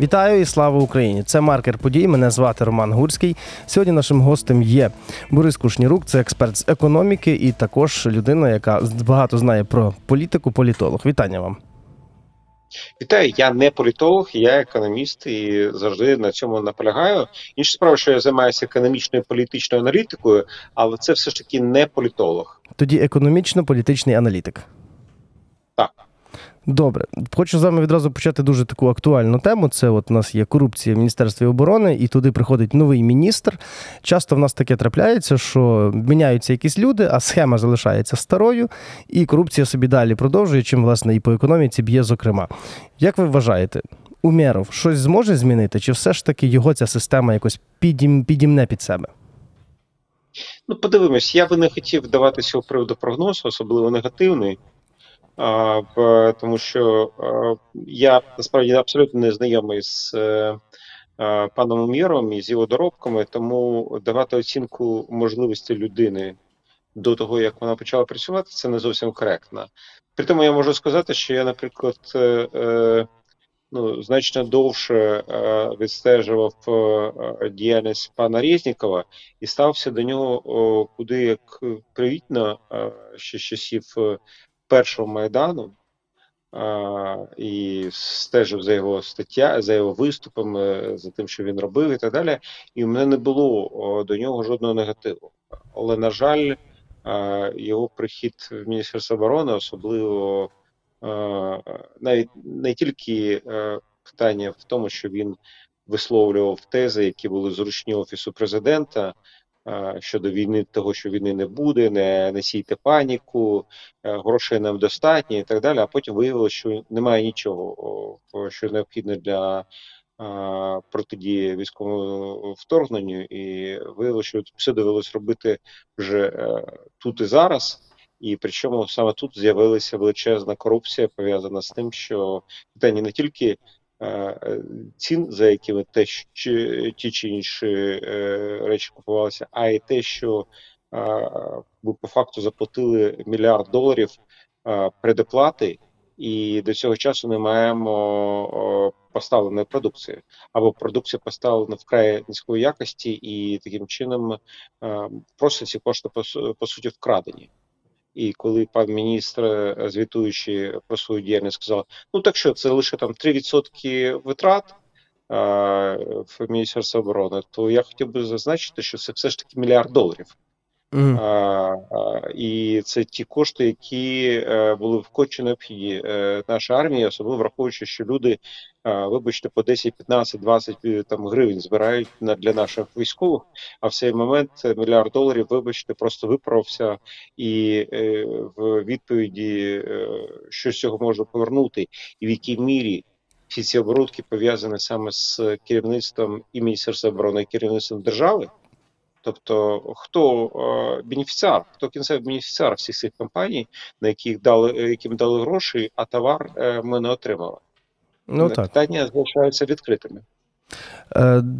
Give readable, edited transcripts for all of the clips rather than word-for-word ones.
Вітаю і слава Україні! Це «Маркер Подій», мене звати Роман Гурський. Сьогодні нашим гостем є Борис Кушнірук, це експерт з економіки і також людина, яка багато знає про політику, політолог. Вітання вам! Вітаю, я не політолог, я економіст і завжди на цьому наполягаю. Інша справа, що я займаюся економічною політичною аналітикою, але це все ж таки не політолог. Тоді економічно-політичний аналітик. Так. Добре. Хочу з вами відразу почати дуже таку актуальну тему. Це от у нас є корупція в Міністерстві оборони, і туди приходить новий міністр. Часто в нас таке трапляється, що міняються якісь люди, а схема залишається старою, і корупція собі далі продовжує, чим, власне, і по економіці б'є зокрема. Як ви вважаєте, Умєров щось зможе змінити, чи все ж таки його ця система якось підімне під себе? Ну, подивимось. Я би не хотів давати цього приводу прогноз, особливо негативний. Тому що я, насправді, абсолютно не знайомий з паном Умєровим і з його доробками, тому давати оцінку можливості людини до того, як вона почала працювати, це не зовсім коректно. При тому я можу сказати, що я, наприклад, значно довше відстежував діяльність пана Резнікова і стався до нього куди як привітно ще з часів першого Майдану і стежив за його стаття, за його виступами, за тим, що він робив і так далі. І в мене не було до нього жодного негативу. Але, на жаль, його прихід в Міністерство оборони, особливо навіть не тільки питання в тому, що він висловлював тези, які були зручні Офісу Президента, щодо війни, того, що війни не буде, не сійте паніку, грошей нам достатньо і так далі, а потім виявилося, що немає нічого, що необхідно для протидії військовому вторгненню, і виявилося, що все довелося робити вже тут і зараз, і причому саме тут з'явилася величезна корупція, пов'язана з тим, що питання не тільки цін, за якими ті чи інші речі купувалися, а й те, що ми по факту заплатили $1 мільярд предоплати, і до цього часу не маємо поставленої продукції. Або продукція поставлена вкрай низької якості, і таким чином просто ці кошти, по суті, вкрадені. І коли пан міністр, звітуючи про свою діяльність, сказав, ну так що, це лише там 3% витрат в Міністерстві оборони, то я хотів би зазначити, що це все ж таки $1 мільярд. І це ті кошти, які були вкотче необхідні нашій армії, особливо враховуючи, що люди, вибачте, по 10, 15, 20 там, гривень збирають для наших військових, а в цей момент $1 мільярд, вибачте, просто випаровся, і в відповіді, що з цього можна повернути, і в якій мірі всі ці оборудки пов'язані саме з керівництвом і Міністерства оборони, і керівництвом держави. Тобто, хто бенефіціар, хто кінцевий бенефіціар всіх цих компаній, на яким дали гроші, а товар ми не отримали. Ну, питання залишаються відкритими.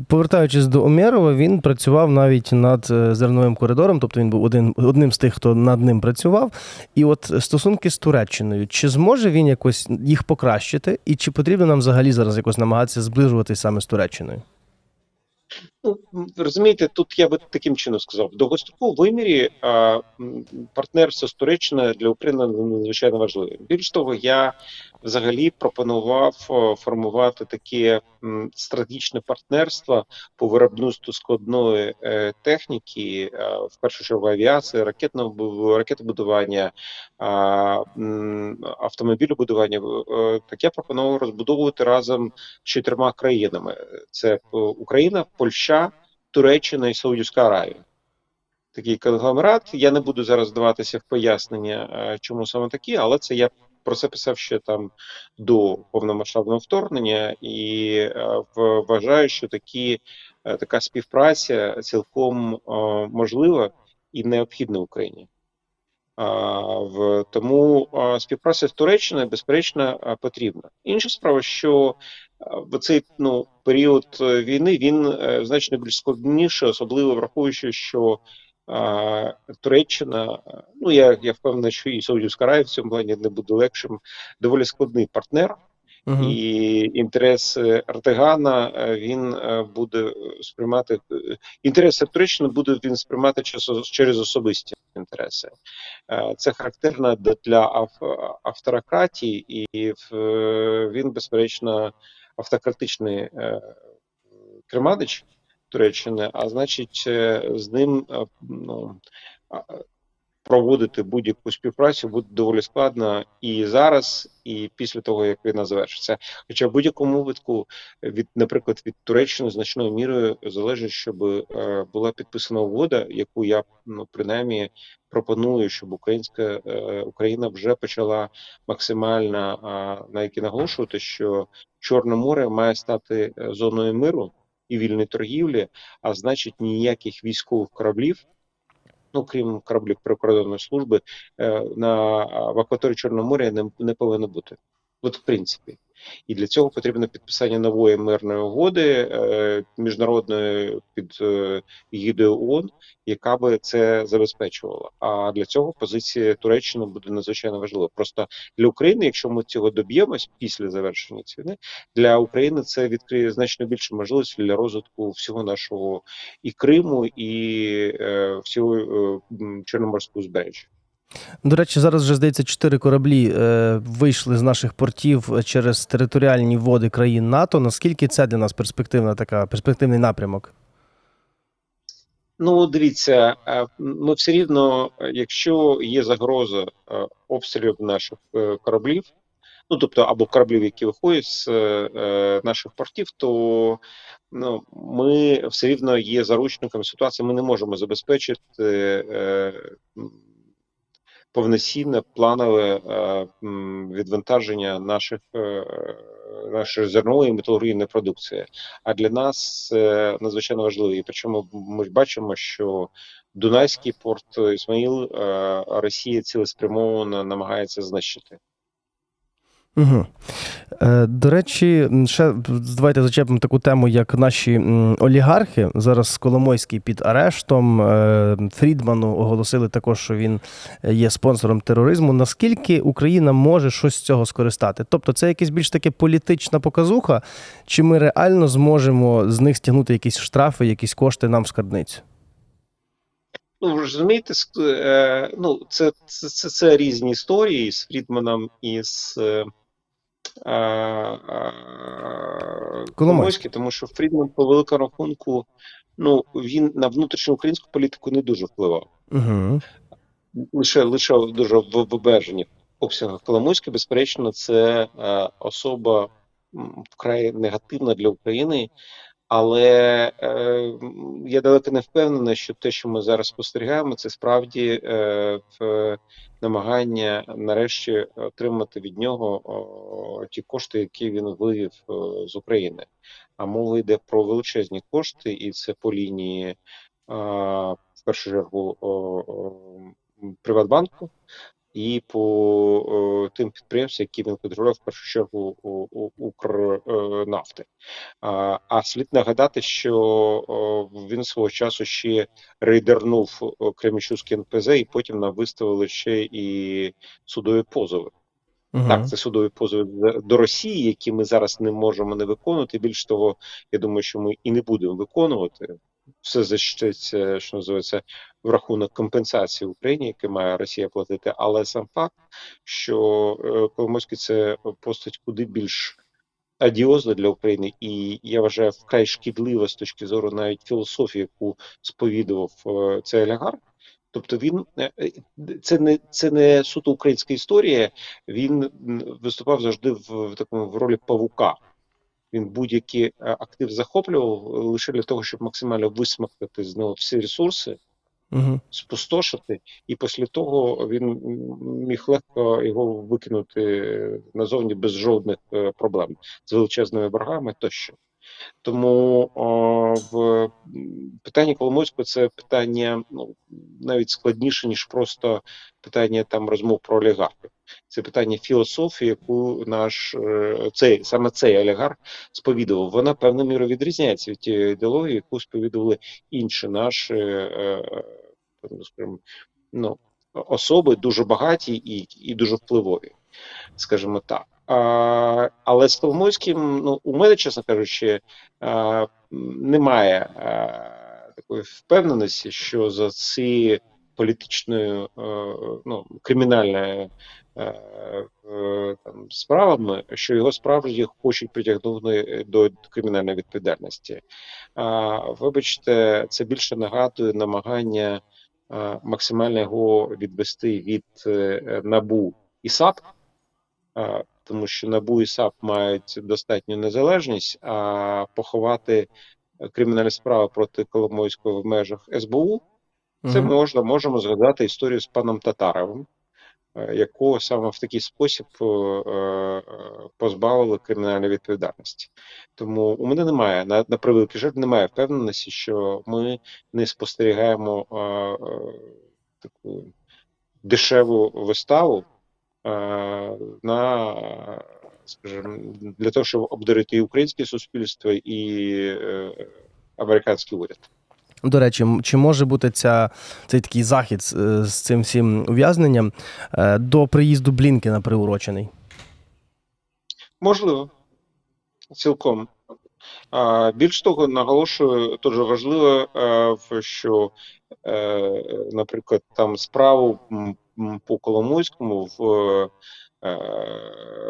Повертаючись до Умєрова, він працював навіть над зерновим коридором, тобто він був одним з тих, хто над ним працював. І от стосунки з Туреччиною, чи зможе він якось їх покращити, і чи потрібно нам взагалі зараз якось намагатися зближуватися саме з Туреччиною? Ну, розумієте, тут я би таким чином сказав. В довгостроковому вимірі партнерство з Туреччиною для України надзвичайно важливе. Більш того, я взагалі пропонував формувати таке стратегічне партнерство по виробництву складної техніки, в першу чергу авіації, ракетобудування, автомобілебудування. Так я пропонував розбудовувати разом з 4 країнами. Це Україна, Польща, Туреччина і Саудівська Аравія. Такий конгломерат. Я не буду зараз вдаватися в пояснення, чому саме такі, але це я про це писав ще там до повномасштабного вторгнення, і вважаю, що така співпраця цілком можлива і необхідна Україні. Тому співпраця з Туреччиною, безперечно, потрібна. Інша справа, що в цей період війни він значно більш складніший, особливо враховуючи, що Туреччина, я впевнений, що і Саудівська Аравія в цьому плані не буде легшим, доволі складний партнер, І інтерес Артегана він буде сприймати, інтерес Артурична буде він сприймати через особисті інтереси. Це характерно для автократії, і він, безперечно, автократичний керманич Туреччини, а значить з ним проводити будь-яку співпрацю буде доволі складно і зараз, і після того, як війна завершиться. Хоча в будь-якому випадку, наприклад, від Туреччини значною мірою залежить, щоб була підписана угода, яку я, принаймні, пропоную, щоб Україна вже почала максимально навіть наголошувати, що Чорне море має стати зоною миру і вільної торгівлі, а значить ніяких військових кораблів, ну, крім кораблів прикордонної служби, в акваторії Чорного моря не повинно бути. От в принципі. І для цього потрібно підписання нової мирної угоди міжнародної під егідою ООН, яка би це забезпечувала. А для цього позиція Туреччини буде надзвичайно важлива. Просто для України, якщо ми цього доб'ємось після завершення ціни, для України це відкриє значно більше можливостей для розвитку всього нашого і Криму, і всього Чорноморського узбережжя. До речі, зараз вже, здається, 4 кораблі вийшли з наших портів через територіальні води країн НАТО. Наскільки це для нас перспективний напрямок? Ну, дивіться, ну, все рівно, якщо є загроза обстрілів наших кораблів, ну, тобто, або кораблів, які виходять з наших портів, то ну, ми все рівно є заручниками ситуації, ми не можемо забезпечити повноцінне планове відвантаження нашої зернової і металургійної продукції. А для нас надзвичайно важливо. І причому ми бачимо, що Дунайський порт Ісмаїл Росія цілеспрямовано намагається знищити. Угу. До речі, ще давайте зачепимо таку тему, як наші олігархи. Зараз Коломойський під арештом, Фрідману оголосили також, що він є спонсором тероризму. Наскільки Україна може щось з цього скористати? Тобто це якась більш таки політична показуха, чи ми реально зможемо з них стягнути якісь штрафи, якісь кошти нам в скарбницю? Ну, ви розумієте, ну, це різні історії з Фрідманом і з Коломойським, тому що Фрідман по великому рахунку, ну, він на внутрішню українську політику не дуже впливав. Лише дуже в обмежених обсягах. Коломойський, безперечно, це особа вкрай негативна для України. Але я далеко не впевнений, що те, що ми зараз спостерігаємо, це справді намагання нарешті отримати від нього ті кошти, які він вивів з України. А мова йде про величезні кошти, і це по лінії, в першу чергу, Приватбанку, і по тим підприємствам, які він контролював, в першу чергу Укрнафти. А слід нагадати, що він свого часу ще рейдернув Кримічуський НПЗ, і потім нам виставили ще і судові позови. Так, це судові позови до Росії, які ми зараз не можемо не виконувати. Більш того, я думаю, що ми і не будемо виконувати. Все зачитається, що називається, в рахунок компенсації в Україні, яке має Росія платити. Але сам факт, що Коломойський – це постать куди більш адіозна для України. І я вважаю, вкрай шкідлива з точки зору навіть філософії, яку сповідував цей олігарх. Тобто він, це не суто українська історія, він виступав завжди в ролі павука. Він будь-який актив захоплював лише для того, щоб максимально висмоктати з нього всі ресурси, спустошити, і після того він міг легко його викинути назовні без жодних проблем, з величезними боргами тощо. Тому в питанні Коломойського це питання, ну, навіть складніше, ніж просто питання там розмов про олігархів. Це питання філософії, яку саме цей олігарх сповідував. Вона певною мірою відрізняється від тієї ідеології, яку сповідували інші наші особи, дуже багаті і дуже впливові, скажімо так. Але з Коломойським, ну, у мене, чесно кажучи, немає такої впевненості, що за цією політичною, ну, кримінальною там, справами, що його справді хочуть притягнути до кримінальної відповідальності. Вибачте, це більше нагадує намагання максимально його відвести від НАБУ і САП, тому що НАБУ і САП мають достатню незалежність, а поховати кримінальні справи проти Коломойського в межах СБУ, це можемо згадати історію з паном Татаровим, якого саме в такий спосіб позбавили кримінальної відповідальності. Тому у мене немає, на превеликий жаль, немає впевненості, що ми не спостерігаємо таку дешеву виставу на, скажімо, для того, щоб обдурити і українське суспільство, і американський уряд. До речі, чи може бути цей такий захід з цим всім ув'язненням до приїзду Блінкена приурочений? Можливо. Цілком. Більш того, наголошую, дуже важливо, що, наприклад, там справу по Коломойському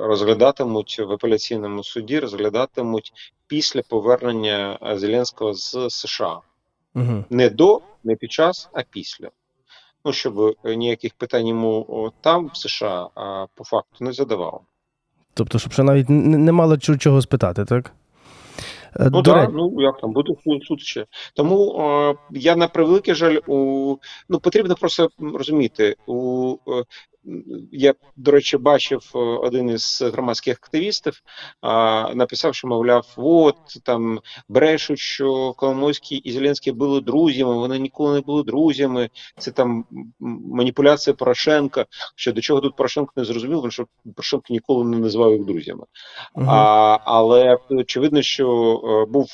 розглядатимуть в апеляційному суді, розглядатимуть після повернення Зеленського з США. Не до, не під час, а після. Ну, щоб ніяких питань йому там, в США, по факту не задавало. Тобто, щоб ще навіть не мало чого спитати, так? Ну так, ну як там, буде суд ще. Тому я на превеликий жаль, ну потрібно просто розуміти, я, до речі, бачив, один із громадських активістів написав, що, мовляв, от, там, брешуть, що Коломойський і Зеленський були друзями, вони ніколи не були друзями, це там маніпуляція Порошенка, що до чого тут Порошенко не зрозумів, тому що Порошенко ніколи не назвав їх друзями. Але очевидно, що був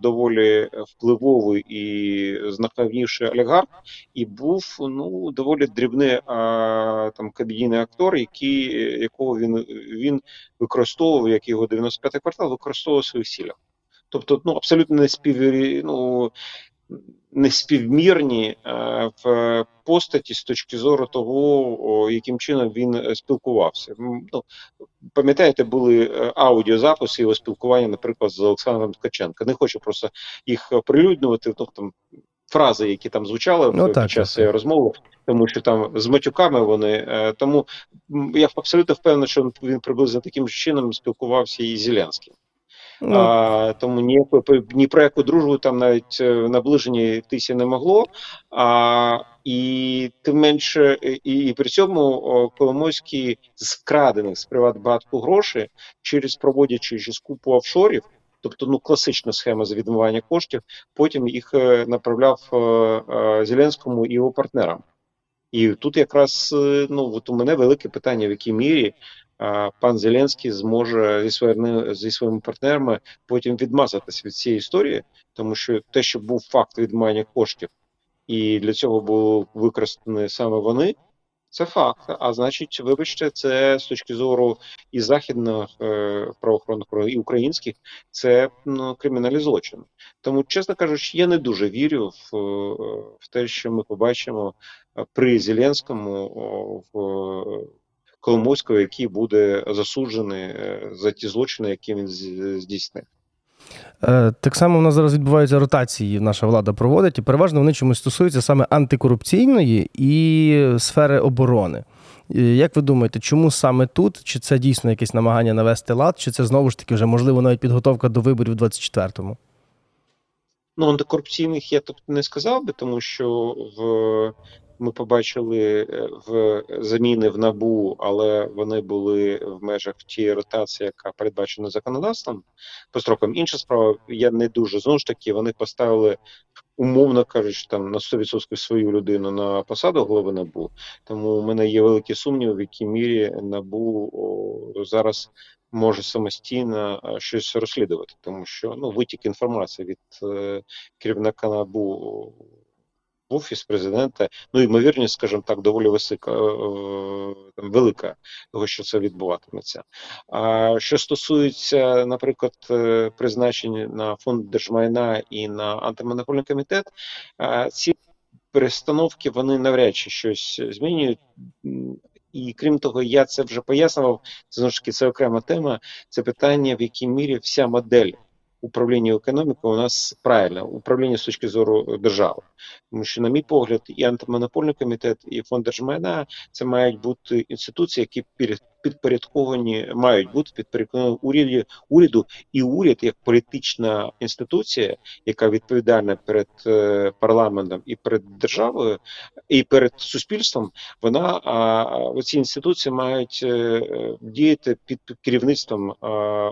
доволі впливовий і знаковніший олігарх, і був, ну, доволі дрібний там комедійний актор, якого він використовував, як його 95-й квартал, використовував у своїх цілях. Тобто, ну, абсолютно неспівмірні в постаті з точки зору того, яким чином він спілкувався. Ну, пам'ятаєте, були аудіозаписи його спілкування, наприклад, з Олександром Ткаченко. Не хочу просто їх оприлюднювати, ну, там, фрази, які там звучали під час розмови, тому що там з матюками вони, тому я абсолютно впевнений, що він приблизно таким ж чином спілкувався і з Зеленським. Тому ні про яку дружбу там навіть наближені йтися не могло, і тим менше, і при цьому Коломойський з крадених з Приватбанку гроші, проводячи купу офшорів, тобто, ну, класична схема з відмивання коштів, потім їх направляв Зеленському і його партнерам. І тут якраз, ну, от у мене велике питання, в якій мірі пан Зеленський зможе зі своїми партнерами потім відмазатися від цієї історії, тому що те, що був факт відмивання коштів, і для цього були використані саме вони, це факт. А значить, вибачте, це з точки зору і західних правоохоронних органів, і українських, це, ну, кримінальний злочин. Тому, чесно кажучи, я не дуже вірю в те, що ми побачимо при Зеленському в Коломойського, який буде засуджений за ті злочини, які він здійснив. Так само у нас зараз відбуваються ротації, наша влада проводить, і переважно вони чомусь стосуються саме антикорупційної і сфери оборони. Як ви думаєте, чому саме тут? Чи це дійсно якесь намагання навести лад, чи це знову ж таки вже, можливо, навіть підготовка до виборів в 24-му? Ну, антикорупційних я тут не сказав би, тому що ми побачили заміни в НАБУ, але вони були в межах тієї ротації, яка передбачена законодавством по строкам. Інша справа, я не дуже, знову ж таки, вони поставили, умовно кажучи, там на 100% свою людину на посаду голови НАБУ, тому в мене є великі сумніви, в якій мірі НАБУ зараз може самостійно щось розслідувати, тому що, ну, витік інформації від керівника НАБУ Офіс Президента, ну, ймовірність, скажімо так, доволі велика того, що це відбуватиметься. А що стосується, наприклад, призначень на Фонд держмайна і на Антимонопольний комітет, ці перестановки, вони навряд чи щось змінюють. І крім того, я це вже пояснював, знову ж таки, це окрема тема, це питання, в якій мірі вся модель управління економікою у нас правильно, управління з точки зору держави. Тому що, на мій погляд, і Антимонопольний комітет, і Фонд держмайна – це мають бути інституції, які підпорядковані, мають бути підпорядковані уряду, і уряд як політична інституція, яка відповідальна перед парламентом і перед державою, і перед суспільством, вона, оці інституції мають діяти під керівництвом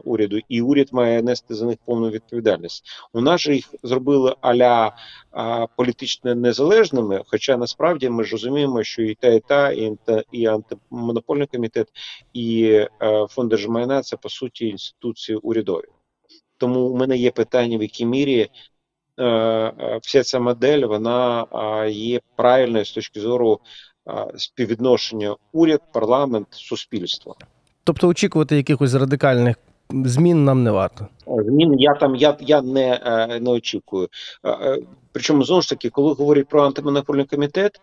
уряду, і уряд має нести за них повну відповідальність. У нас же їх зробили а-ля політично незалежними, хоча насправді ми ж розуміємо, що і Антимонопольний комітет, і Фонд держмайна – це, по суті, інституції урядові. Тому у мене є питання, в якій мірі вся ця модель, вона є правильною з точки зору співвідношення уряд, парламент, суспільство. Тобто очікувати якихось радикальних змін нам не варто? Змін я не очікую. Причому, знову ж таки, коли говорять про Антимонопольний комітет,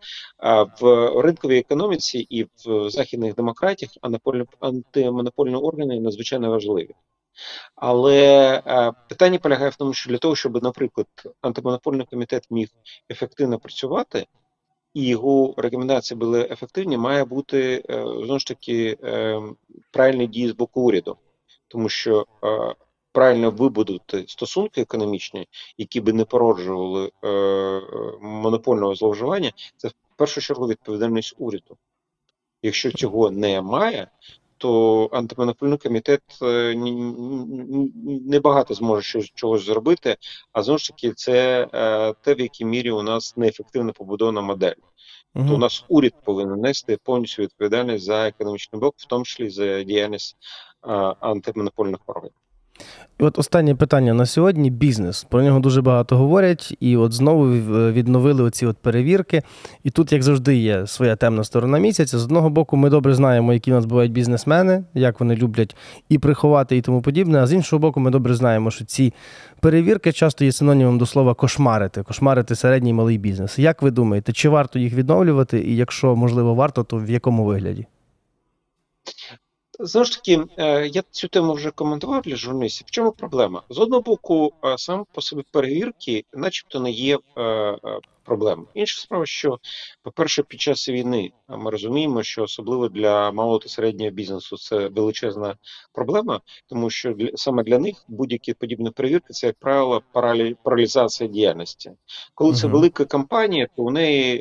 в ринковій економіці і в західних демократіях антимонопольні органи надзвичайно важливі. Але питання полягає в тому, що для того, щоб, наприклад, Антимонопольний комітет міг ефективно працювати, і його рекомендації були ефективні, має бути, знову ж таки, правильні дії з боку уряду. Тому що правильно вибудувати стосунки економічні, які би не породжували монопольного зловживання, це в першу чергу відповідальність уряду. Якщо цього немає, то Антимонопольний комітет небагато зможе чогось зробити, а знову ж таки це те, в якій мірі у нас неефективно побудована модель. Угу. То у нас уряд повинен нести повністю відповідальність за економічний блок, в тому числі за діяльність антимонопольних органів. І от останнє питання на сьогодні – бізнес. Про нього дуже багато говорять, і от знову відновили оці от перевірки. І тут, як завжди, є своя темна сторона місяця. З одного боку, ми добре знаємо, які в нас бувають бізнесмени, як вони люблять і приховати, і тому подібне. А з іншого боку, ми добре знаємо, що ці перевірки часто є синонімом до слова «кошмарити». Кошмарити середній і малий бізнес. Як ви думаєте, чи варто їх відновлювати? І якщо, можливо, варто, то в якому вигляді? Знову ж таки, я цю тему вже коментував для журналістів. В чому проблема? З одного боку, сам по собі перевірки начебто не є проблемою. Інша справа, що, по-перше, під час війни ми розуміємо, що особливо для малого та середнього бізнесу це величезна проблема, тому що саме для них будь-які подібні перевірки – це, як правило, паралізація діяльності. Коли це велика компанія, то у неї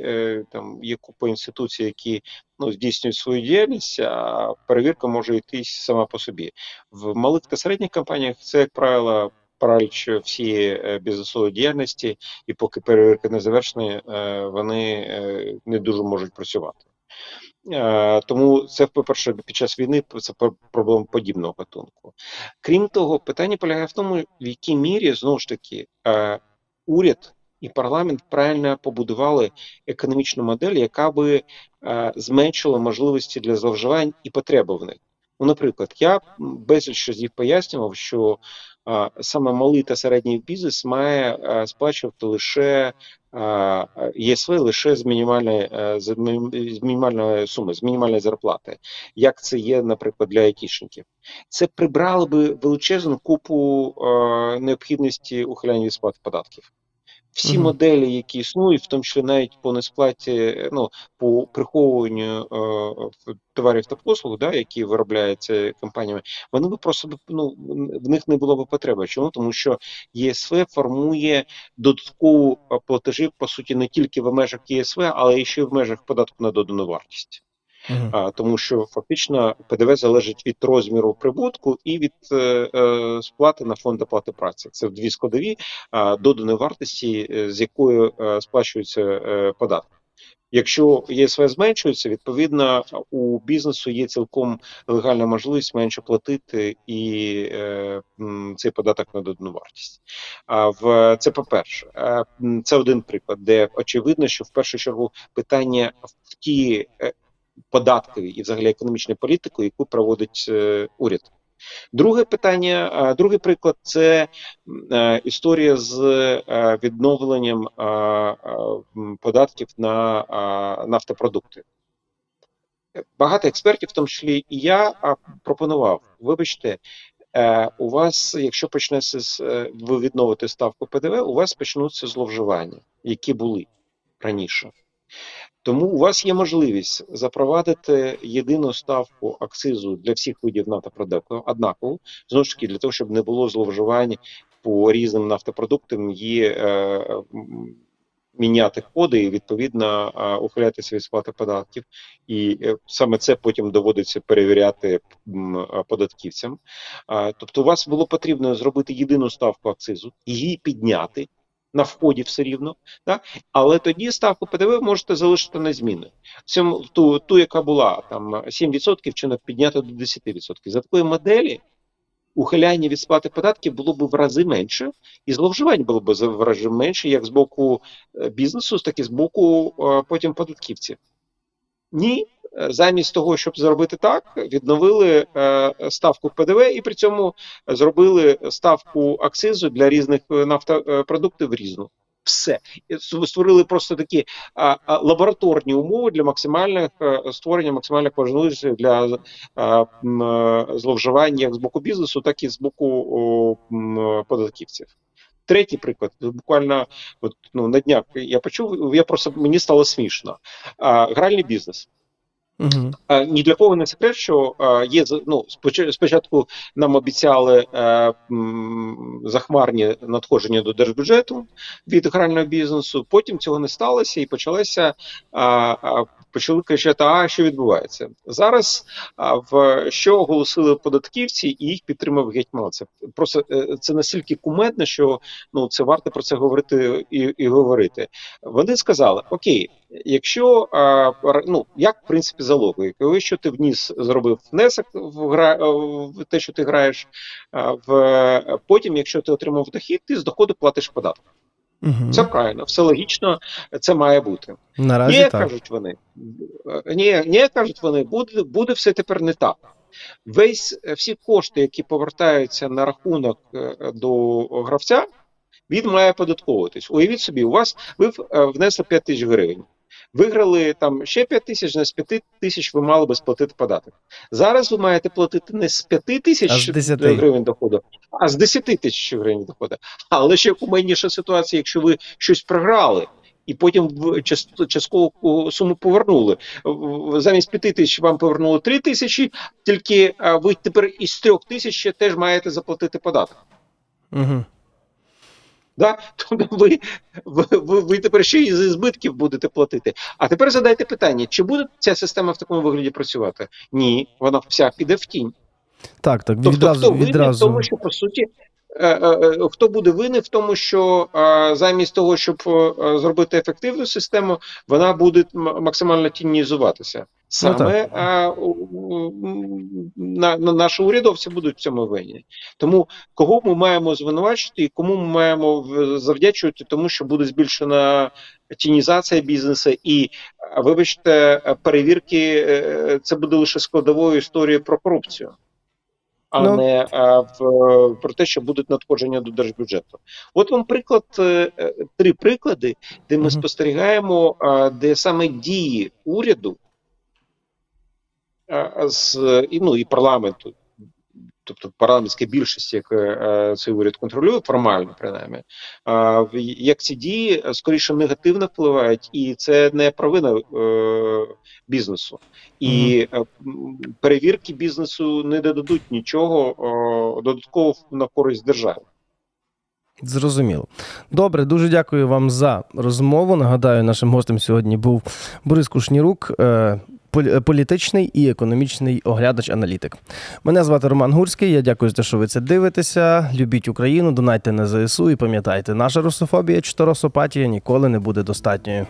там є купа інституцій, які здійснюють свою діяльність, а перевірка може йти сама по собі. В малих та середніх компаніях це, як правило, параліч всі бізнесові діяльності, і поки перевірки не завершені, вони не дуже можуть працювати. Тому це, по-перше, під час війни це проблема подібного гатунку. Крім того, питання полягає в тому, в якій мірі, знову ж таки, уряд і парламент правильно побудували економічну модель, яка би зменшила можливості для зловживань і потреби в них. Ну, наприклад, я безліч разів пояснював, що саме малий та середній бізнес має сплачувати лише ЄСВ лише з мінімальної суми, з мінімальної зарплати, як це є, наприклад, для айтішників. Це прибрало би величезну купу необхідності ухиляння від сплати податків. Всі моделі, які існують, в тому числі навіть по несплаті, по приховуванню товарів та послуг, які виробляються компаніями, вони би просто в них не було б потреби. Чому? Тому що ЄСВ формує додаткові платежі, по суті, не тільки в межах ЄСВ, але і ще й в межах податку на додану вартість. Тому що фактично ПДВ залежить від розміру прибутку і від сплати на фонд оплати праці. Це дві складові доданої вартості, з якою сплачуються податки. Якщо ЄСВ зменшується, відповідно, у бізнесу є цілком легальна можливість менше платити і цей податок на додану вартість. Це по-перше. Це один приклад, де очевидно, що в першу чергу питання в тій податковій і взагалі економічній політиці, яку проводить уряд. Друге питання, другий приклад – це історія з відновленням податків на нафтопродукти. Багато експертів, в тому числі і я, пропонував, вибачте, у вас, якщо почнеться, ви відновите ставку ПДВ, у вас почнуться зловживання, які були раніше. Тому у вас є можливість запровадити єдину ставку акцизу для всіх видів нафтопродуктів однаково, знову ж таки, для того, щоб не було зловживань по різним нафтопродуктам, є міняти коди і, відповідно, ухилятися від сплати податків. І саме це потім доводиться перевіряти податківцям. Тобто у вас було потрібно зробити єдину ставку акцизу, її підняти, на вході все рівно, так? Але тоді ставку ПДВ можете залишити незмінною. Ту, яка була там 7%, чи не піднято до 10%. За такої моделі ухиляння від сплати податків було б в рази менше, і зловживань було б в рази менше, як з боку бізнесу, так і з боку потім податківців. Ні, замість того, щоб зробити так, відновили ставку ПДВ і при цьому зробили ставку акцизу для різних нафтопродуктів різну. Все. Створили просто такі лабораторні умови для створення максимальних можливостей для зловживань як з боку бізнесу, так і з боку податківців. Третій приклад, буквально на днях я почув, мені стало смішно. Гральний бізнес. Угу. Ні для кого не секрет, що є, спочатку нам обіцяли захмарні надходження до держбюджету від грального бізнесу, потім цього не сталося і почали кричати, що відбувається. Зараз, що оголосили податківці, і їх підтримав гетьман. Це настільки кумедно, що це варто про це говорити і говорити. Вони сказали, окей, якщо, як в принципі за логікою, що ти вніс, зробив внесок в те, що ти граєш, потім, якщо ти отримав дохід, ти з доходу платиш податок. Угу. Це правильно, все логічно, це має бути. Наразі так. Кажуть вони, буде все тепер не так. Всі кошти, які повертаються на рахунок до гравця, він має податковуватись. Уявіть собі, ви внесли 5 тисяч гривень. Виграли там ще 5 тисяч, не з 5 тисяч ви мали би сплатити податок. Зараз ви маєте платити не з 5 тисяч гривень доходу, а з 10 тисяч гривень доходу. Але ще кумедніша ситуація, якщо ви щось програли і потім часткову суму повернули. Замість 5 тисяч вам повернули 3 тисячі, тільки ви тепер із 3 тисяч ще теж маєте заплатити податок. Угу. Да? Тобто ви тепер ще і зі збитків будете платити. А тепер задайте питання, чи буде ця система в такому вигляді працювати? Ні, вона вся піде в тінь. Так, відразу. Тому що, по суті, хто буде винен в тому, що замість того, щоб зробити ефективну систему, вона буде максимально тінізуватися. Саме наші урядовці будуть в цьому винні. Тому кого ми маємо звинувачити і кому ми маємо завдячувати тому, що буде збільшена тінізація бізнесу і, вибачте, перевірки, це буде лише складовою історії про корупцію. А не про те, що будуть надходження до держбюджету. От вам приклад, 3 приклади, де ми спостерігаємо, де саме дії уряду і парламенту, тобто парламентська більшість, яка цей уряд контролює, формально принаймні, як ці дії скоріше негативно впливають, і це не провина бізнесу. І перевірки бізнесу не додадуть нічого додатково на користь держави. Зрозуміло. Добре, дуже дякую вам за розмову. Нагадаю, нашим гостем сьогодні був Борис Кушнірук, політичний і економічний оглядач-аналітик. Мене звати Роман Гурський, я дякую за те, що ви це дивитеся. Любіть Україну, донайте на ЗСУ і пам'ятайте, наша русофобія чи русопатія ніколи не буде достатньою.